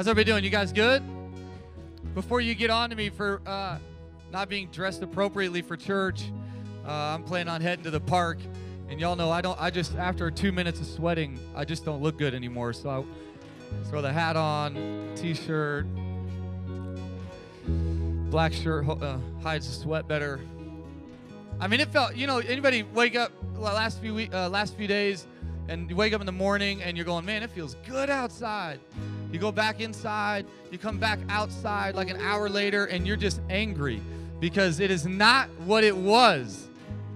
How's everybody doing? You guys good? Before you get on to me for not being dressed appropriately for church, I'm planning on heading to the park. And y'all know I just, after 2 minutes of sweating, I just don't look good anymore. So I throw the hat on, t-shirt, black shirt hides the sweat better. I mean, it felt, you know, anybody wake up last few days and you wake up in the morning and you're going, man, it feels good outside. You go back inside, you come back outside like an hour later and you're just angry because it is not what it was.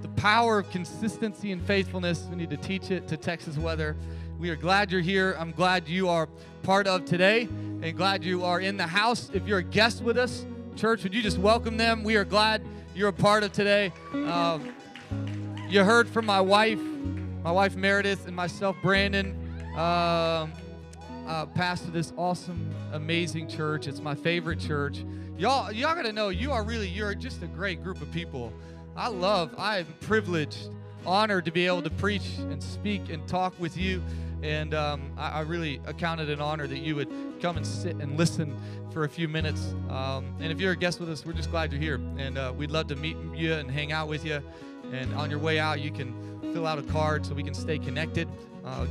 The power of consistency and faithfulness, we need to teach it to Texas weather. We are glad you're here. I'm glad you are part of today and glad you are in the house. If you're a guest with us, church, would you just welcome them? We are glad you're a part of today. You heard from my wife Meredith, and myself, Brandon, pastor this awesome, amazing church. It's my favorite church. Y'all gotta know, you're just a great group of people. I'm privileged, honored to be able to preach and speak and talk with you. And I really accounted an honor that you would come and sit and listen for a few minutes. And if you're a guest with us, we're just glad you're here. And we'd love to meet you and hang out with you. And on your way out, you can fill out a card so we can stay connected.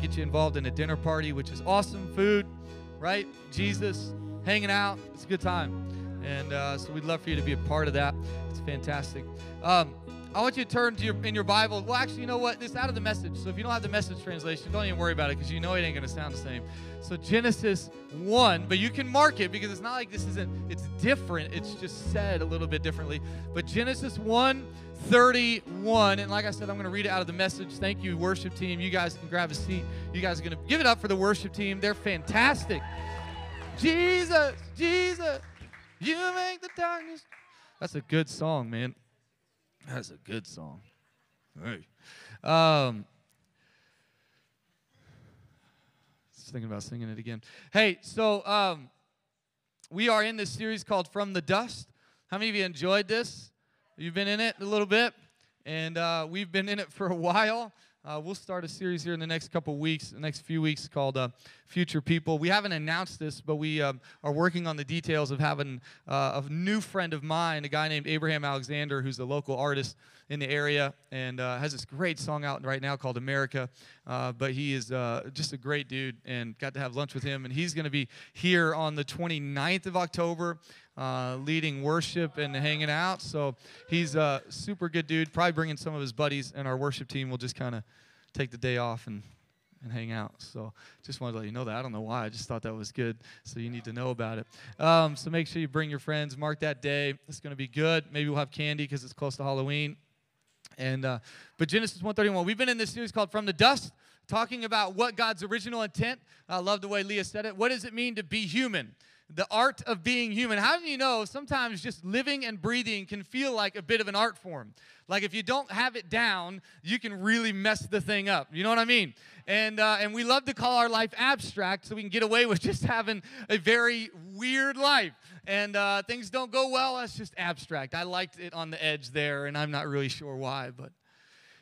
Get you involved in a dinner party, which is awesome. Food, right? Jesus, hanging out. It's a good time. And so we'd love for you to be a part of that. It's fantastic. I want you to turn to your Bible. Well, actually, you know what? It's out of the Message. So if you don't have the Message translation, don't even worry about it because you know it ain't going to sound the same. So Genesis 1, but you can mark it because it's not like this isn't, it's different. It's just said a little bit differently. But Genesis 1:31, and like I said, I'm going to read it out of the Message. Thank you, worship team. You guys can grab a seat. You guys are going to give it up for the worship team. They're fantastic. Jesus, Jesus, you make the darkness. That's a good song, man. That's a good song. Hey. Just thinking about singing it again. Hey, so we are in this series called From the Dust. How many of you enjoyed this? You've been in it a little bit, and we've been in it for a while. We'll start a series here in the next few weeks called Future People. We haven't announced this, but we are working on the details of having a new friend of mine, a guy named Abraham Alexander, who's a local artist in the area and has this great song out right now called America. But he is just a great dude and got to have lunch with him. And he's going to be here on the 29th of October. Leading worship and hanging out. So he's a super good dude, probably bringing some of his buddies, and our worship team will just kind of take the day off and hang out. So just wanted to let you know that. I don't know why. I just thought that was good, so you need to know about it. So make sure you bring your friends. Mark that day. It's going to be good. Maybe we'll have candy because it's close to Halloween. And but Genesis 1:31, we've been in this series called From the Dust, talking about what God's original intent. I love the way Leah said it. What does it mean to be human? The art of being human. How do you know sometimes just living and breathing can feel like a bit of an art form? Like if you don't have it down, you can really mess the thing up. You know what I mean? And we love to call our life abstract so we can get away with just having a very weird life. And things don't go well, that's just abstract. I liked it on the edge there, and I'm not really sure why.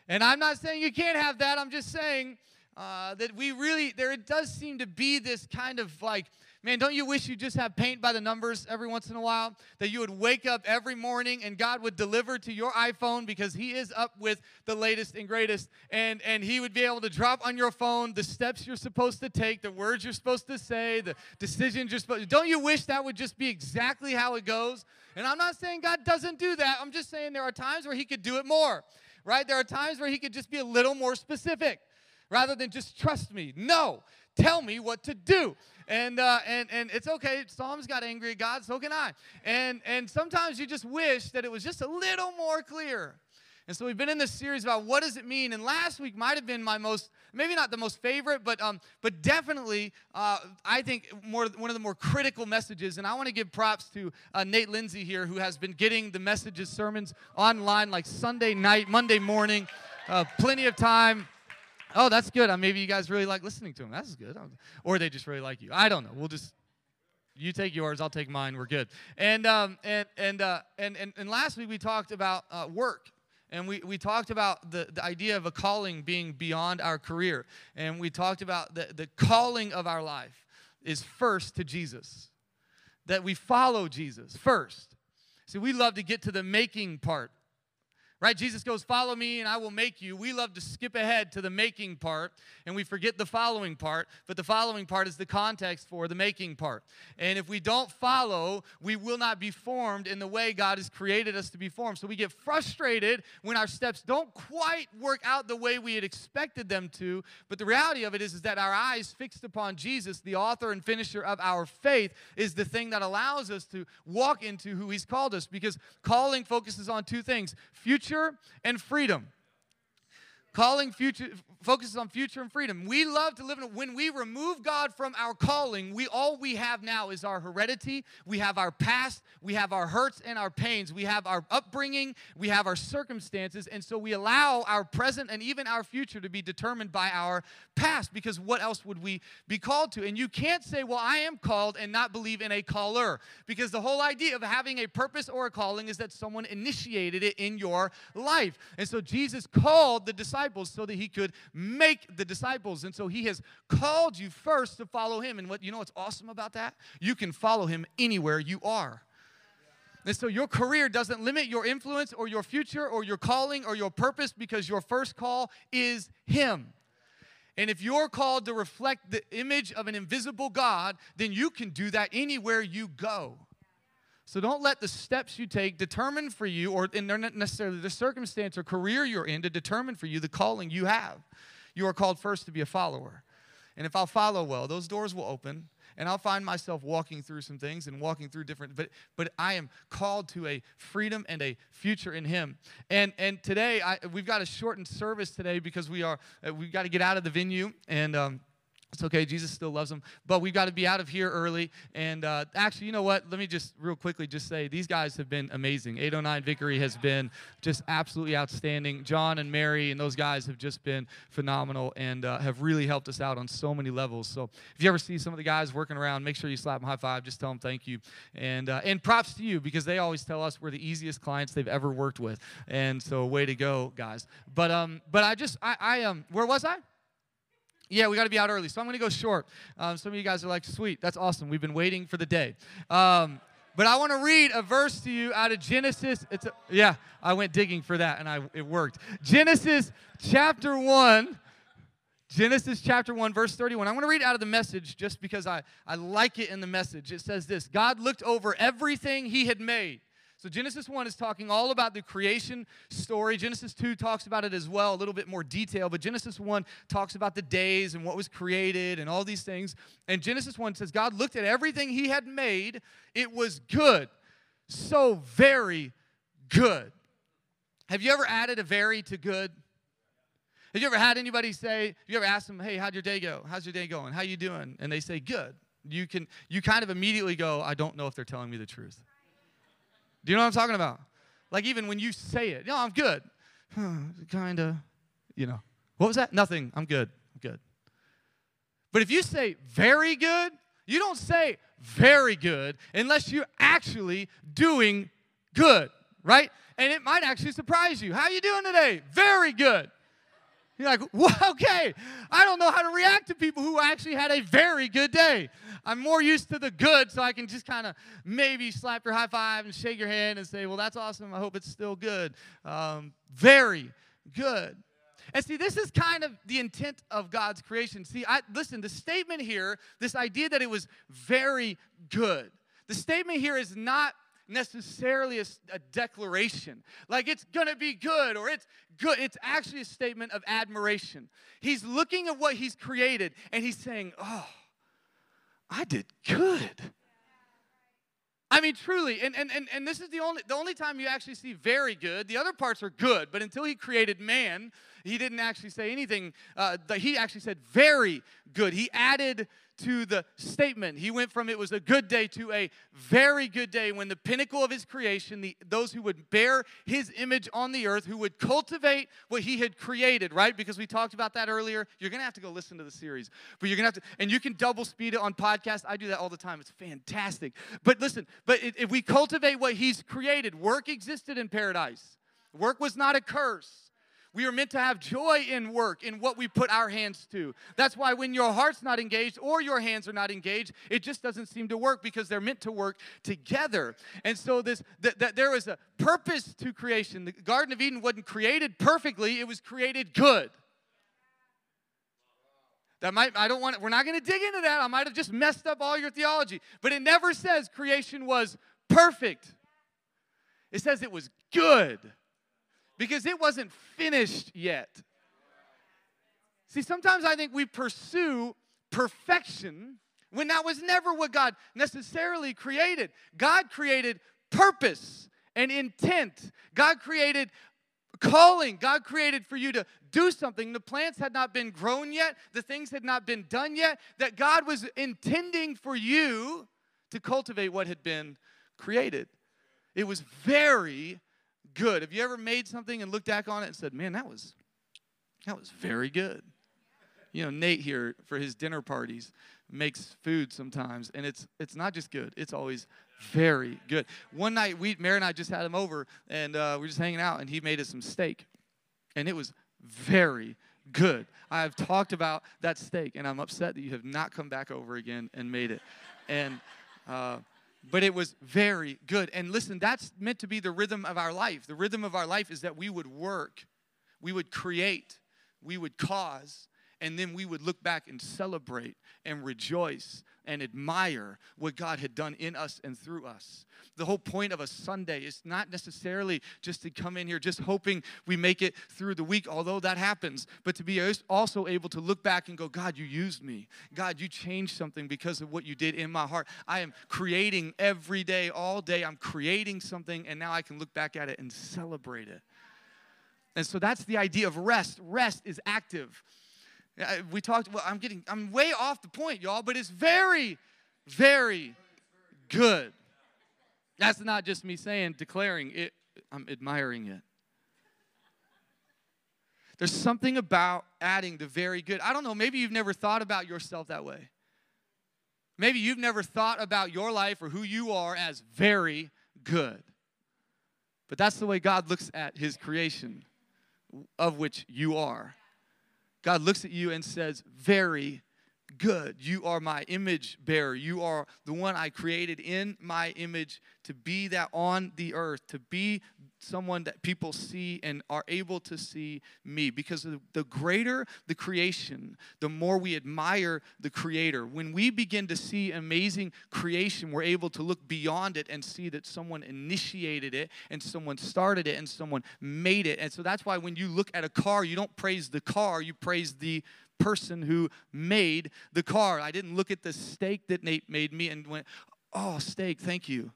And I'm not saying you can't have that. I'm just saying that we really, there it does seem to be this kind of like, man, don't you wish you just have paint by the numbers every once in a while? That you would wake up every morning and God would deliver to your iPhone because he is up with the latest and greatest. And he would be able to drop on your phone the steps you're supposed to take, the words you're supposed to say, the decisions you're supposed to. Don't you wish that would just be exactly how it goes? And I'm not saying God doesn't do that. I'm just saying there are times where he could do it more, right? There are times where he could just be a little more specific rather than just trust me. No, tell me what to do. And it's okay. Psalms got angry at God, so can I. And sometimes you just wish that it was just a little more clear. And so we've been in this series about what does it mean. And last week might have been my most, maybe not the most favorite, but definitely I think one of the more critical messages. And I want to give props to Nate Lindsay here, who has been getting the messages, sermons online like Sunday night, Monday morning, plenty of time. Oh, that's good. Maybe you guys really like listening to them. That's good. Or they just really like you. I don't know. We'll just, you take yours, I'll take mine. We're good. And last week we talked about work. And we talked about the idea of a calling being beyond our career. And we talked about the calling of our life. is first to Jesus, that we follow Jesus first. See, we love to get to the making part, right? Jesus goes, follow me and I will make you. We love to skip ahead to the making part, and we forget the following part, but the following part is the context for the making part. And if we don't follow, we will not be formed in the way God has created us to be formed. So we get frustrated when our steps don't quite work out the way we had expected them to, but the reality of it is that our eyes fixed upon Jesus, the author and finisher of our faith, is the thing that allows us to walk into who he's called us, because calling focuses on two things, future and freedom. Calling future focuses on future and freedom. We love to live in it. When we remove God from our calling, all we have now is our heredity. We have our past. We have our hurts and our pains. We have our upbringing. We have our circumstances. And so we allow our present and even our future to be determined by our past, because what else would we be called to? And you can't say, well, I am called, and not believe in a caller, because the whole idea of having a purpose or a calling is that someone initiated it in your life. And so Jesus called the disciples so that he could make the disciples. And so he has called you first to follow him. And what you know what's awesome about that? You can follow him anywhere you are. And so your career doesn't limit your influence or your future or your calling or your purpose, because your first call is him. And if you're called to reflect the image of an invisible God, then you can do that anywhere you go. So don't let the steps you take determine for you, or and they're not necessarily the circumstance or career you're in, to determine for you the calling you have. You are called first to be a follower. And if I'll follow well, those doors will open, and I'll find myself walking through some things and walking through different, but I am called to a freedom and a future in him. And today, we've got a shortened service today because we've got to get out of the venue, and it's okay, Jesus still loves them, but we've got to be out of here early. And actually, you know what? Let me just real quickly just say, these guys have been amazing. 809 Vickery has been just absolutely outstanding. John and Mary and those guys have just been phenomenal and have really helped us out on so many levels. So if you ever see some of the guys working around, make sure you slap them high five. Just tell them thank you. And props to you, because they always tell us we're the easiest clients they've ever worked with. And so way to go, guys. But where was I? Yeah, we got to be out early, so I'm going to go short. Some of you guys are like, sweet, that's awesome. We've been waiting for the day. But I want to read a verse to you out of Genesis. Yeah, I went digging for that, and it worked. Genesis chapter 1, verse 31. I want to read out of the Message just because I like it in the Message. It says this: God looked over everything he had made. So Genesis 1 is talking all about the creation story. Genesis 2 talks about it as well, a little bit more detail. But Genesis 1 talks about the days and what was created and all these things. And Genesis 1 says, God looked at everything he had made. It was good. So very good. Have you ever added a very to good? Have you ever had anybody say, have you ever asked them, hey, how'd your day go? How's your day going? How you doing? And they say, good. You kind of immediately go, I don't know if they're telling me the truth. Do you know what I'm talking about? Like, even when you say it, no, I'm good. Kind of, you know. What was that? Nothing. I'm good. I'm good. But if you say very good, you don't say very good unless you're actually doing good, right? And it might actually surprise you. How are you doing today? Very good. You're like, well, okay, I don't know how to react to people who actually had a very good day. I'm more used to the good, so I can just kind of maybe slap your high five and shake your hand and say, well, that's awesome. I hope it's still good. Very good. And see, this is kind of the intent of God's creation. See, listen, the statement here, this idea that it was very good, the statement here is not necessarily a declaration, like it's going to be good or it's good. It's actually a statement of admiration. He's looking at what he's created, and he's saying, oh, I did good. I mean, truly, and this is the only time you actually see very good. The other parts are good, but until he created man, he didn't actually say anything. He actually said very good. He added to the statement. He went from it was a good day to a very good day, when the pinnacle of his creation, those who would bear his image on the earth, who would cultivate what he had created, right? Because we talked about that earlier. You're going to have to go listen to the series, but you're going to have to, and you can double speed it on podcasts. I do that all the time. It's fantastic. But listen, if we cultivate what he's created, work existed in paradise. Work was not a curse. We are meant to have joy in work, in what we put our hands to. That's why when your heart's not engaged or your hands are not engaged, it just doesn't seem to work, because they're meant to work together. And so there was a purpose to creation. The Garden of Eden wasn't created perfectly. It was created good. We're not going to dig into that. I might have just messed up all your theology. But it never says creation was perfect. It says it was good, because it wasn't finished yet. See, sometimes I think we pursue perfection when that was never what God necessarily created. God created purpose and intent. God created calling. God created for you to do something. The plants had not been grown yet. The things had not been done yet. That God was intending for you to cultivate what had been created. It was very good. Have you ever made something and looked back on it and said, man, that was very good? You know, Nate here, for his dinner parties, makes food sometimes, and it's not just good. It's always very good. One night, Mary and I just had him over, and we were just hanging out, and he made us some steak, and it was very good. I have talked about that steak, and I'm upset that you have not come back over again and made it. And but it was very good. And listen, that's meant to be the rhythm of our life. The rhythm of our life is that we would work, we would create, we would cause, and then we would look back and celebrate and rejoice and admire what God had done in us and through us. The whole point of a Sunday is not necessarily just to come in here just hoping we make it through the week, although that happens, but to be also able to look back and go, God, you used me. God, you changed something because of what you did in my heart. I am creating every day, all day. I'm creating something, and now I can look back at it and celebrate it. And so that's the idea of rest. Rest is active. We talked, well, I'm way off the point, y'all, but it's very, very good. That's not just me saying, declaring it, I'm admiring it. There's something about adding the very good. I don't know, maybe you've never thought about yourself that way. Maybe you've never thought about your life or who you are as very good. But that's the way God looks at his creation, of which you are. God looks at you and says, very good. You are my image bearer. You are the one I created in my image to be that on the earth, to be someone that people see and are able to see me. Because the greater the creation, the more we admire the Creator. When we begin to see amazing creation, we're able to look beyond it and see that someone initiated it, and someone started it, and someone made it. And so that's why when you look at a car, you don't praise the car, you praise the person who made the car. I didn't look at the steak that Nate made me and went, oh, steak, thank you.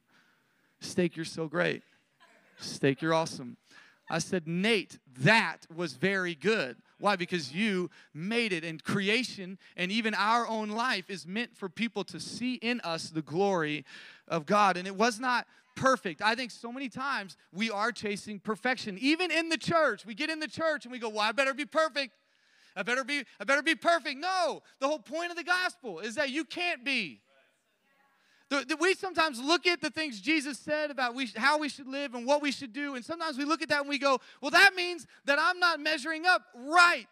Steak, you're so great. Steak, you're awesome. I said, Nate, that was very good. Why? Because you made it. And creation, and even our own life, is meant for people to see in us the glory of God. And it was not perfect. I think so many times we are chasing perfection. Even in the church, we get in the church and we go, well, I better be perfect. I better be perfect. No, the whole point of the gospel is that you can't be. We sometimes look at the things Jesus said about how we should live and what we should do, and sometimes we look at that and we go, well, that means that I'm not measuring up right.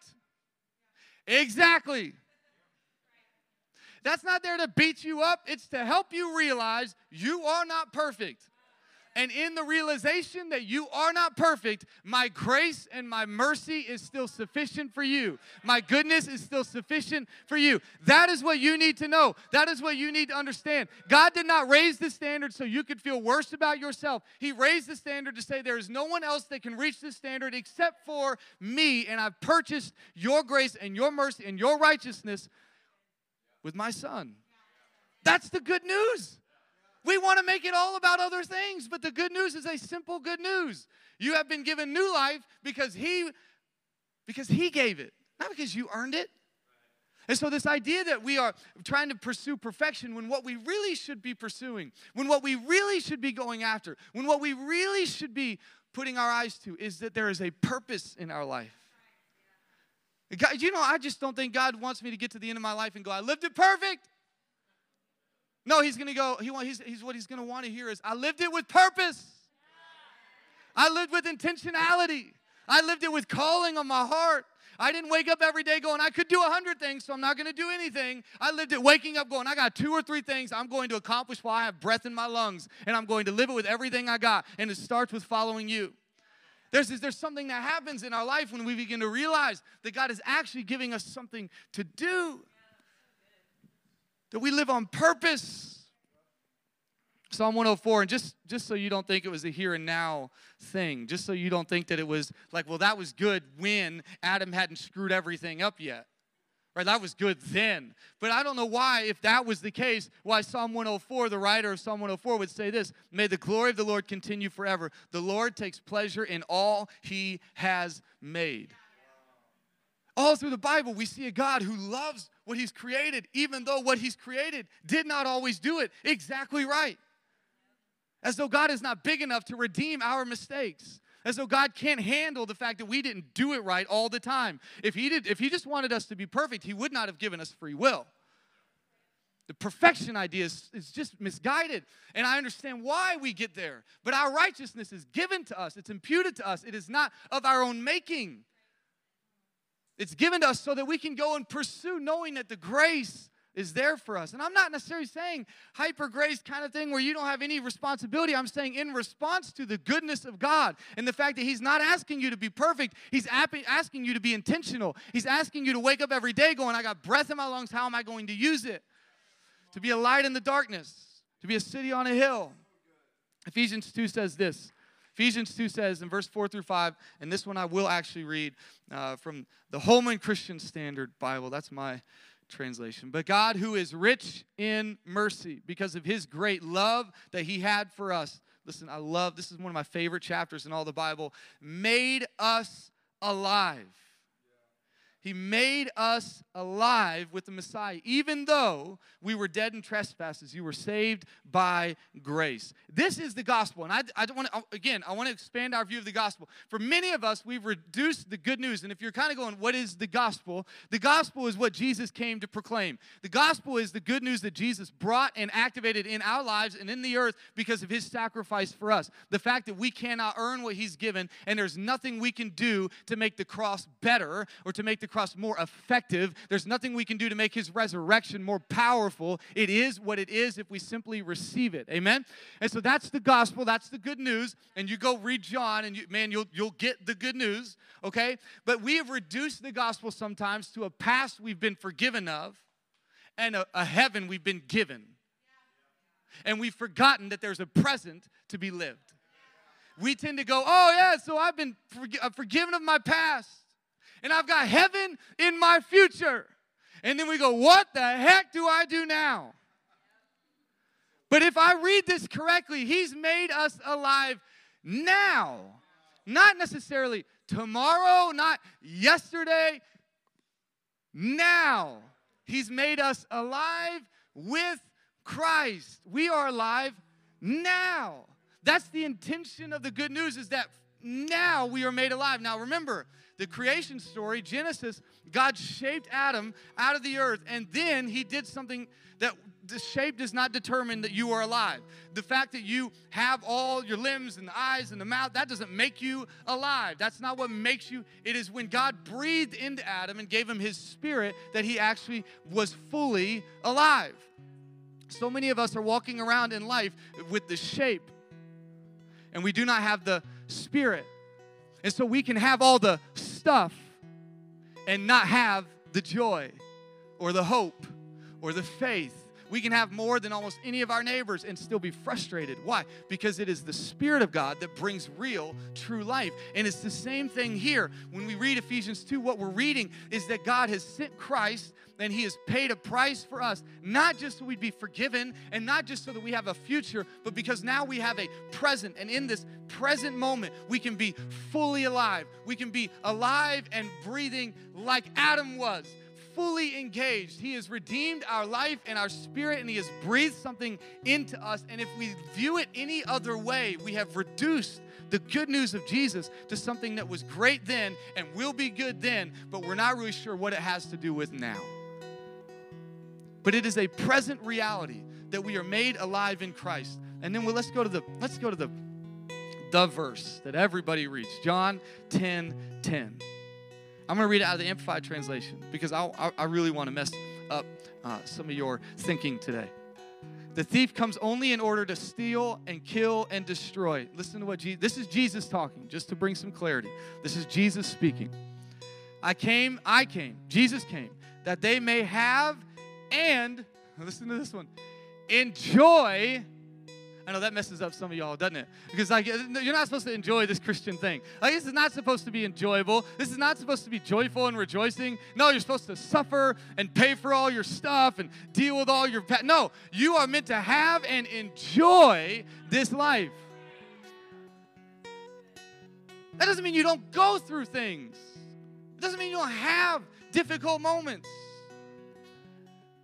Exactly. That's not there to beat you up. It's to help you realize you are not perfect. And in the realization that you are not perfect, my grace and my mercy is still sufficient for you. My goodness is still sufficient for you. That is what you need to know. That is what you need to understand. God did not raise the standard so you could feel worse about yourself. He raised the standard to say there is no one else that can reach this standard except for me, and I've purchased your grace and your mercy and your righteousness with my Son. That's the good news. We want to make it all about other things, but the good news is a simple good news. You have been given new life because he gave it, not because you earned it. And so this idea that we are trying to pursue perfection when what we really should be pursuing, when what we really should be going after, when what we really should be putting our eyes to is that there is a purpose in our life. God, you know, I just don't think God wants me to get to the end of my life and go, I lived it perfect. No, he's going to go, what he's going to want to hear is, I lived it with purpose. I lived with intentionality. I lived it with calling on my heart. I didn't wake up every day going, I could do 100 things, so I'm not going to do anything. I lived it waking up going, I got 2 or 3 things I'm going to accomplish while I have breath in my lungs, and I'm going to live it with everything I got, and it starts with following you. There's something that happens in our life when we begin to realize that God is actually giving us something to do, that we live on purpose. Psalm 104, and just so you don't think it was a here and now thing, just so you don't think that it was like, well, that was good when Adam hadn't screwed everything up yet, right? That was good then. But I don't know why, if that was the case, why Psalm 104, the writer of Psalm 104 would say this, may the glory of the Lord continue forever. The Lord takes pleasure in all he has made. All through the Bible, we see a God who loves what he's created, even though what he's created did not always do it exactly right. As though God is not big enough to redeem our mistakes. As though God can't handle the fact that we didn't do it right all the time. If he just wanted us to be perfect, he would not have given us free will. The perfection idea is just misguided. And I understand why we get there. But our righteousness is given to us. It's imputed to us. It is not of our own making. It's given to us so that we can go and pursue, knowing that the grace is there for us. And I'm not necessarily saying hyper grace kind of thing where you don't have any responsibility. I'm saying in response to the goodness of God and the fact that he's not asking you to be perfect. He's asking you to be intentional. He's asking you to wake up every day going, I got breath in my lungs. How am I going to use it? To be a light in the darkness. To be a city on a hill. Ephesians 2 says this. Ephesians 2 says in verse 4 through 5, and this one I will actually read from the Holman Christian Standard Bible. That's my translation. But God, who is rich in mercy because of his great love that he had for us. Listen, I love, this is one of my favorite chapters in all the Bible. Made us alive. He made us alive with the Messiah. Even though we were dead in trespasses, you were saved by grace. This is the gospel. And I want to, again, I want to expand our view of the gospel. For many of us, we've reduced the good news. And if you're kind of going, what is the gospel? The gospel is what Jesus came to proclaim. The gospel is the good news that Jesus brought and activated in our lives and in the earth because of his sacrifice for us. The fact that we cannot earn what he's given, and there's nothing we can do to make the cross better or to make the cross more effective. There's nothing we can do to make his resurrection more powerful. It is what it is if we simply receive it. Amen? And so that's the gospel. That's the good news. And you go read John and, you'll get the good news, okay? But we have reduced the gospel sometimes to a past we've been forgiven of and a heaven we've been given. And we've forgotten that there's a present to be lived. We tend to go, oh, yeah, so I've been forgiven of my past. And I've got heaven in my future. And then we go, what the heck do I do now? But if I read this correctly, he's made us alive now. Not necessarily tomorrow, not yesterday. Now. He's made us alive with Christ. We are alive now. That's the intention of the good news, is that now we are made alive. Now remember, the creation story, Genesis, God shaped Adam out of the earth, and then he did something that the shape does not determine that you are alive. The fact that you have all your limbs and the eyes and the mouth, that doesn't make you alive. That's not what makes you. It is when God breathed into Adam and gave him his spirit that he actually was fully alive. So many of us are walking around in life with the shape, and we do not have the spirit. And so we can have all the stuff and not have the joy or the hope or the faith. We can have more than almost any of our neighbors and still be frustrated. Why? Because it is the Spirit of God that brings real, true life. And it's the same thing here. When we read Ephesians 2, what we're reading is that God has sent Christ and he has paid a price for us, not just so we'd be forgiven and not just so that we have a future, but because now we have a present. And in this present moment, we can be fully alive. We can be alive and breathing like Adam was. Fully engaged. He has redeemed our life and our spirit, and he has breathed something into us. And if we view it any other way, we have reduced the good news of Jesus to something that was great then and will be good then, but we're not really sure what it has to do with now. But it is a present reality that we are made alive in Christ. And then let's go to the the verse that everybody reads, John 10:10. I'm going to read it out of the Amplified Translation because I really want to mess up some of your thinking today. The thief comes only in order to steal and kill and destroy. Listen to what this is Jesus talking, just to bring some clarity. This is Jesus speaking. Jesus came, that they may have and, listen to this one, enjoy. I know that messes up some of y'all, doesn't it? Because you're not supposed to enjoy this Christian thing. This is not supposed to be enjoyable. This is not supposed to be joyful and rejoicing. No, you're supposed to suffer and pay for all your stuff and deal with all your pet. No, you are meant to have and enjoy this life. That doesn't mean you don't go through things. It doesn't mean you don't have difficult moments.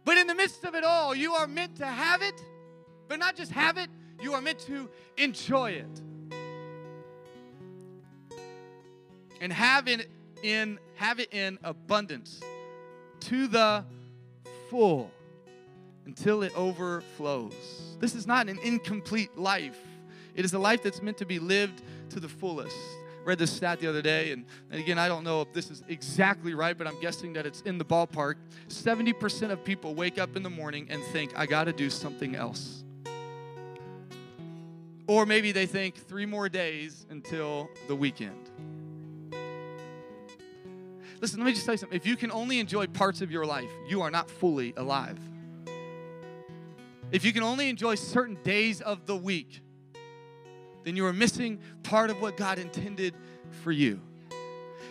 But in the midst of it all, you are meant to have it, but not just have it, you are meant to enjoy it. And have it in abundance to the full until it overflows. This is not an incomplete life. It is a life that's meant to be lived to the fullest. Read this stat the other day, and again, I don't know if this is exactly right, but I'm guessing that it's in the ballpark. 70% of people wake up in the morning and think, I got to do something else. Or maybe they think 3 more days until the weekend. Listen, let me just tell you something. If you can only enjoy parts of your life, you are not fully alive. If you can only enjoy certain days of the week, then you are missing part of what God intended for you.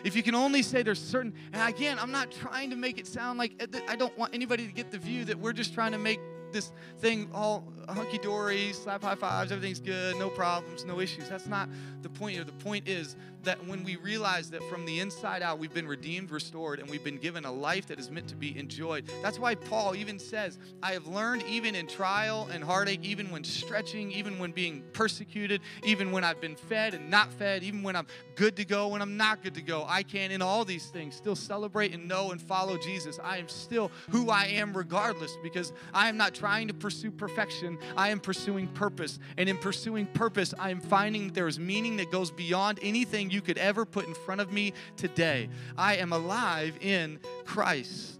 If you can only say there's certain, and again, I'm not trying to make it sound like, I don't want anybody to get the view that we're just trying to make this thing all hunky-dory, slap high fives, everything's good, no problems, no issues. That's not the point here. The point is that when we realize that from the inside out we've been redeemed, restored, and we've been given a life that is meant to be enjoyed. That's why Paul even says, I have learned even in trial and heartache, even when stretching, even when being persecuted, even when I've been fed and not fed, even when I'm good to go, when I'm not good to go, I can in all these things still celebrate and know and follow Jesus. I am still who I am regardless because I am not trying to pursue perfection. I am pursuing purpose, and in pursuing purpose, I am finding that there is meaning that goes beyond anything you could ever put in front of me today. I am alive in Christ.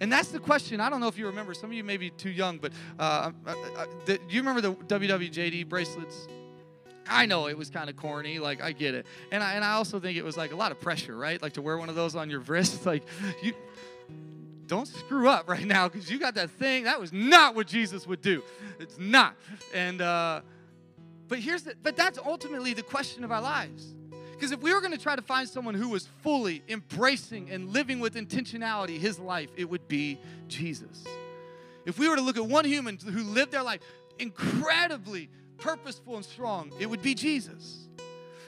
And that's the question. I don't know if you remember. Some of you may be too young, but do you remember the WWJD bracelets? I know it was kind of corny. Like, I get it. And I also think it was like a lot of pressure, right? Like to wear one of those on your wrist. Like, you don't screw up right now because you got that thing. That was not what Jesus would do. It's not. But that's ultimately the question of our lives. Because if we were going to try to find someone who was fully embracing and living with intentionality his life, it would be Jesus. If we were to look at one human who lived their life incredibly purposeful and strong, it would be Jesus.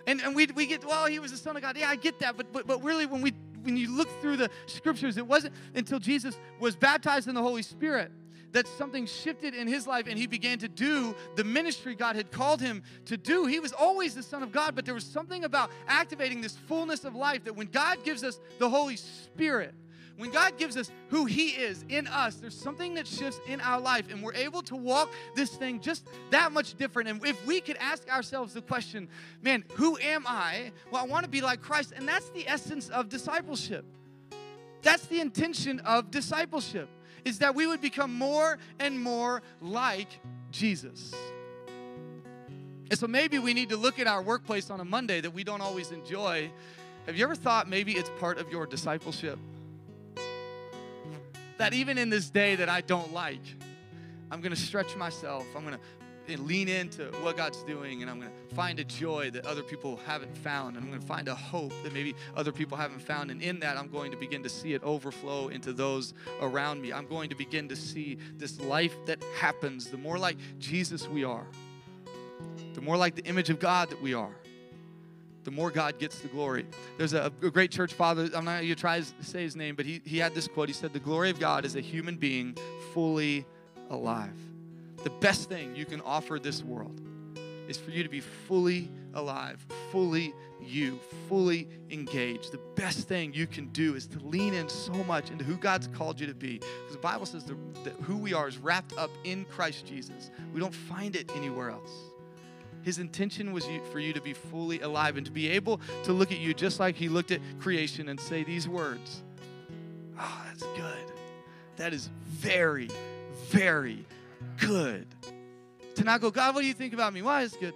And we get, well, he was the Son of God. Yeah, I get that. But really, when you look through the scriptures, it wasn't until Jesus was baptized in the Holy Spirit that something shifted in his life and he began to do the ministry God had called him to do. He was always the Son of God, but there was something about activating this fullness of life that when God gives us the Holy Spirit, when God gives us who he is in us, there's something that shifts in our life and we're able to walk this thing just that much different. And if we could ask ourselves the question, man, who am I? Well, I want to be like Christ. And that's the essence of discipleship. That's the intention of discipleship, is that we would become more and more like Jesus. And so maybe we need to look at our workplace on a Monday that we don't always enjoy. Have you ever thought maybe it's part of your discipleship? That even in this day that I don't like, I'm going to stretch myself. I'm going to lean into what God's doing, and I'm going to find a joy that other people haven't found, and I'm going to find a hope that maybe other people haven't found, and in that, I'm going to begin to see it overflow into those around me. I'm going to begin to see this life that happens. The more like Jesus we are, the more like the image of God that we are, the more God gets the glory. There's a great church father, I'm not going to try to say his name, but he had this quote. He said, the glory of God is a human being fully alive. The best thing you can offer this world is for you to be fully alive, fully you, fully engaged. The best thing you can do is to lean in so much into who God's called you to be. Because the Bible says that who we are is wrapped up in Christ Jesus. We don't find it anywhere else. His intention was for you to be fully alive and to be able to look at you just like he looked at creation and say these words. Oh, that's good. That is very, very good. To not go, God, what do you think about me? Why is it good?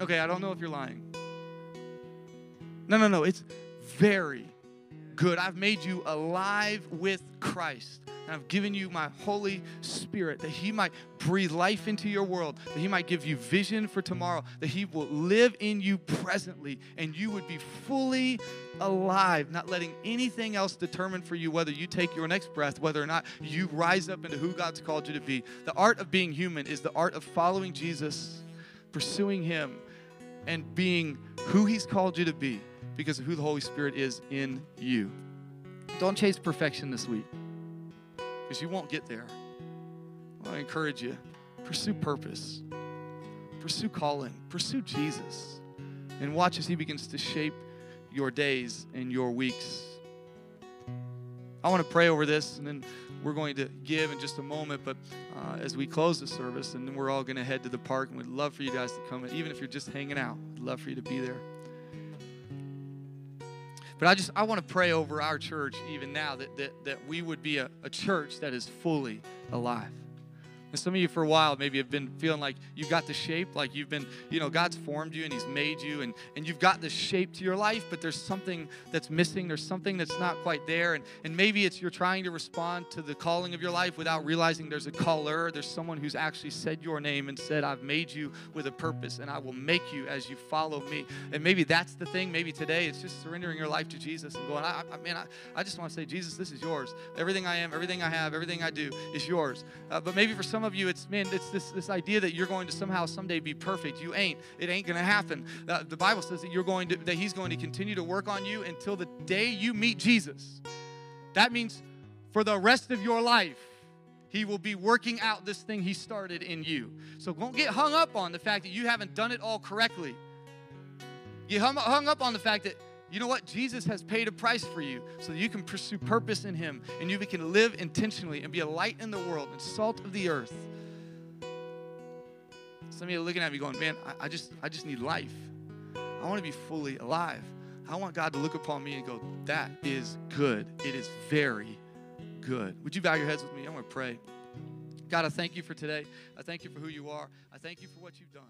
Okay, I don't know if you're lying. No. It's very good. I've made you alive with Christ. And I've given you my Holy Spirit that he might breathe life into your world, that he might give you vision for tomorrow, that he will live in you presently, and you would be fully alive, not letting anything else determine for you whether you take your next breath, whether or not you rise up into who God's called you to be. The art of being human is the art of following Jesus, pursuing him, and being who he's called you to be because of who the Holy Spirit is in you. Don't chase perfection this week, because you won't get there. Well, I encourage you, pursue purpose, pursue calling, pursue Jesus, and watch as he begins to shape your days and your weeks. I want to pray over this, and then we're going to give in just a moment, but as we close the service, and then we're all going to head to the park, and we'd love for you guys to come in, even if you're just hanging out. I'd love for you to be there. But I want to pray over our church even now that we would be a church that is fully alive. And some of you for a while maybe have been feeling like you've got the shape, like you've been, God's formed you and he's made you and you've got the shape to your life, but there's something that's missing. There's something that's not quite there. And maybe it's you're trying to respond to the calling of your life without realizing there's a caller. There's someone who's actually said your name and said, I've made you with a purpose and I will make you as you follow me. And maybe that's the thing. Maybe today it's just surrendering your life to Jesus and going, I just want to say, Jesus, this is yours. Everything I am, everything I have, everything I do is yours. But maybe for some of you, it's this idea that you're going to somehow someday be perfect. You ain't. It ain't going to happen. The Bible says that that he's going to continue to work on you until the day you meet Jesus. That means for the rest of your life, he will be working out this thing he started in you. So don't get hung up on the fact that you haven't done it all correctly. Get hung up on the fact that, you know what? Jesus has paid a price for you so that you can pursue purpose in him and you can live intentionally and be a light in the world and salt of the earth. Some of you are looking at me going, man, I just need life. I want to be fully alive. I want God to look upon me and go, that is good. It is very good. Would you bow your heads with me? I want to pray. God, I thank you for today. I thank you for who you are. I thank you for what you've done.